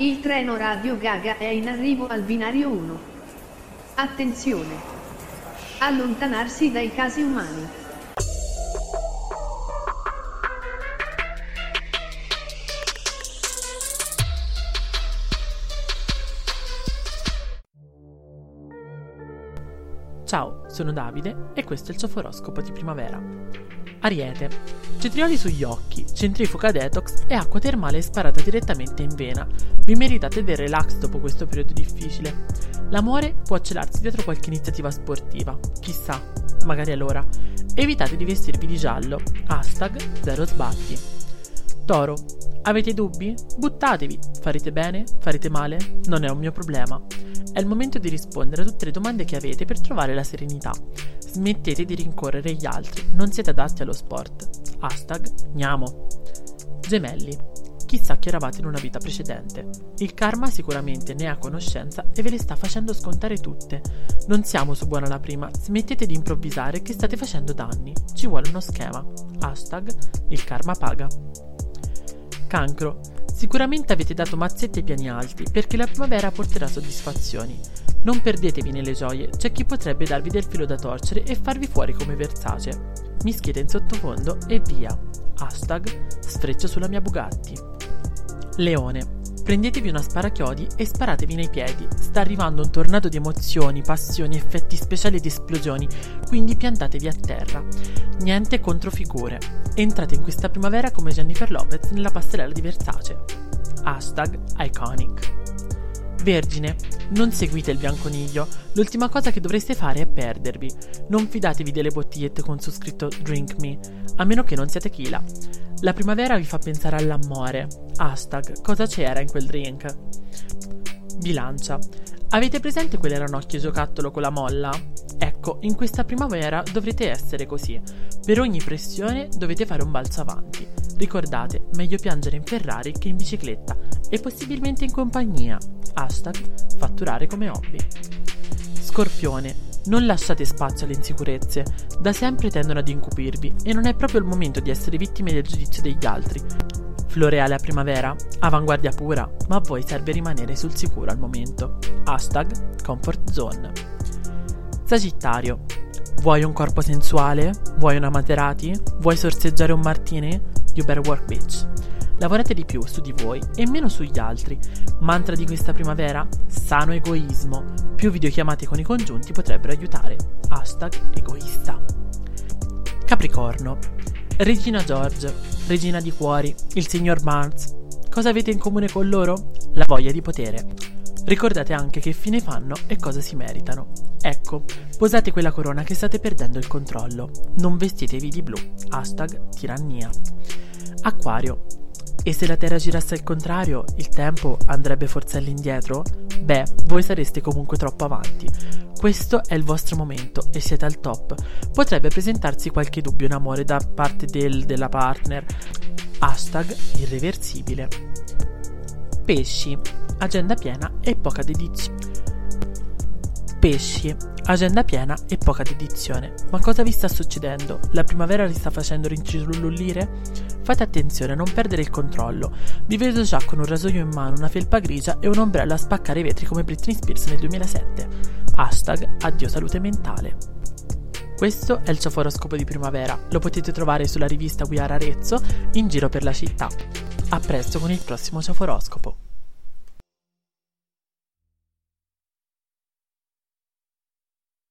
Il treno Radio Gaga è in arrivo al binario 1. Attenzione! Allontanarsi dai casi umani. Ciao, sono Davide e questo è il Cioforoscopo di primavera. Ariete. Cetrioli sugli occhi, centrifuga detox e acqua termale sparata direttamente in vena. Vi meritate del relax dopo questo periodo difficile. L'amore può celarsi dietro qualche iniziativa sportiva. Chissà, magari allora. Evitate di vestirvi di giallo. #0sbatti. Toro. Avete dubbi? Buttatevi. Farete bene? Farete male? Non è un mio problema. È il momento di rispondere a tutte le domande che avete per trovare la serenità. Smettete di rincorrere gli altri, non siete adatti allo sport. #gniamo. Gemelli. Chissà chi eravate in una vita precedente. Il karma sicuramente ne ha conoscenza e ve le sta facendo scontare tutte. Non siamo su buona la prima, smettete di improvvisare che state facendo danni. Ci vuole uno schema. #il karma paga. Cancro. Sicuramente avete dato mazzette ai piani alti, perché la primavera porterà soddisfazioni. Non perdetevi nelle gioie, c'è chi potrebbe darvi del filo da torcere e farvi fuori come Versace. Mischiate in sottofondo e via. #sfreccio sulla mia Bugatti. Leone. Prendetevi una sparachiodi e sparatevi nei piedi. Sta arrivando un tornado di emozioni, passioni, effetti speciali ed esplosioni, quindi piantatevi a terra. Niente controfigure. Entrate in questa primavera come Jennifer Lopez nella passerella di Versace. #iconic. Vergine, non seguite il bianconiglio. L'ultima cosa che dovreste fare è perdervi. Non fidatevi delle bottigliette con su scritto Drink Me, a meno che non siate Kila. La primavera vi fa pensare all'amore. Cosa c'era in quel drink? Bilancia. Avete presente quel ranocchio giocattolo con la molla? Ecco, in questa primavera dovrete essere così. Per ogni pressione dovete fare un balzo avanti. Ricordate, meglio piangere in Ferrari che in bicicletta e possibilmente in compagnia. #fatturare come hobby. Scorpione. Non lasciate spazio alle insicurezze, da sempre tendono ad incupirvi e non è proprio il momento di essere vittime del giudizio degli altri. Floreale a primavera, avanguardia pura, ma a voi serve rimanere sul sicuro al momento. #comfort zone. Sagittario. Vuoi un corpo sensuale? Vuoi una Maserati? Vuoi sorseggiare un Martini? You better work, bitch. Lavorate di più su di voi e meno sugli altri. Mantra di questa primavera? Sano egoismo. Più videochiamate con i congiunti potrebbero aiutare. #egoista. Capricorno. Regina George, Regina di cuori, il signor Mars. Cosa avete in comune con loro? La voglia di potere. Ricordate anche che fine fanno e cosa si meritano. Ecco, posate quella corona che state perdendo il controllo. Non vestitevi di blu. #tirannia. Acquario. E se la Terra girasse al contrario, il tempo andrebbe forse all'indietro? Beh, voi sareste comunque troppo avanti. Questo è il vostro momento e siete al top. Potrebbe presentarsi qualche dubbio in amore da parte della partner. #irreversibile. Pesci. Agenda piena e poca dedizione. Ma cosa vi sta succedendo? La primavera vi sta facendo rincirlullire? Fate attenzione a non perdere il controllo. Vi vedo già con un rasoio in mano, una felpa grigia e un ombrello a spaccare i vetri come Britney Spears nel 2007. #addio salute mentale. Questo è il Cioforoscopo di primavera. Lo potete trovare sulla rivista We Are Arezzo in giro per la città. A presto con il prossimo Cioforoscopo.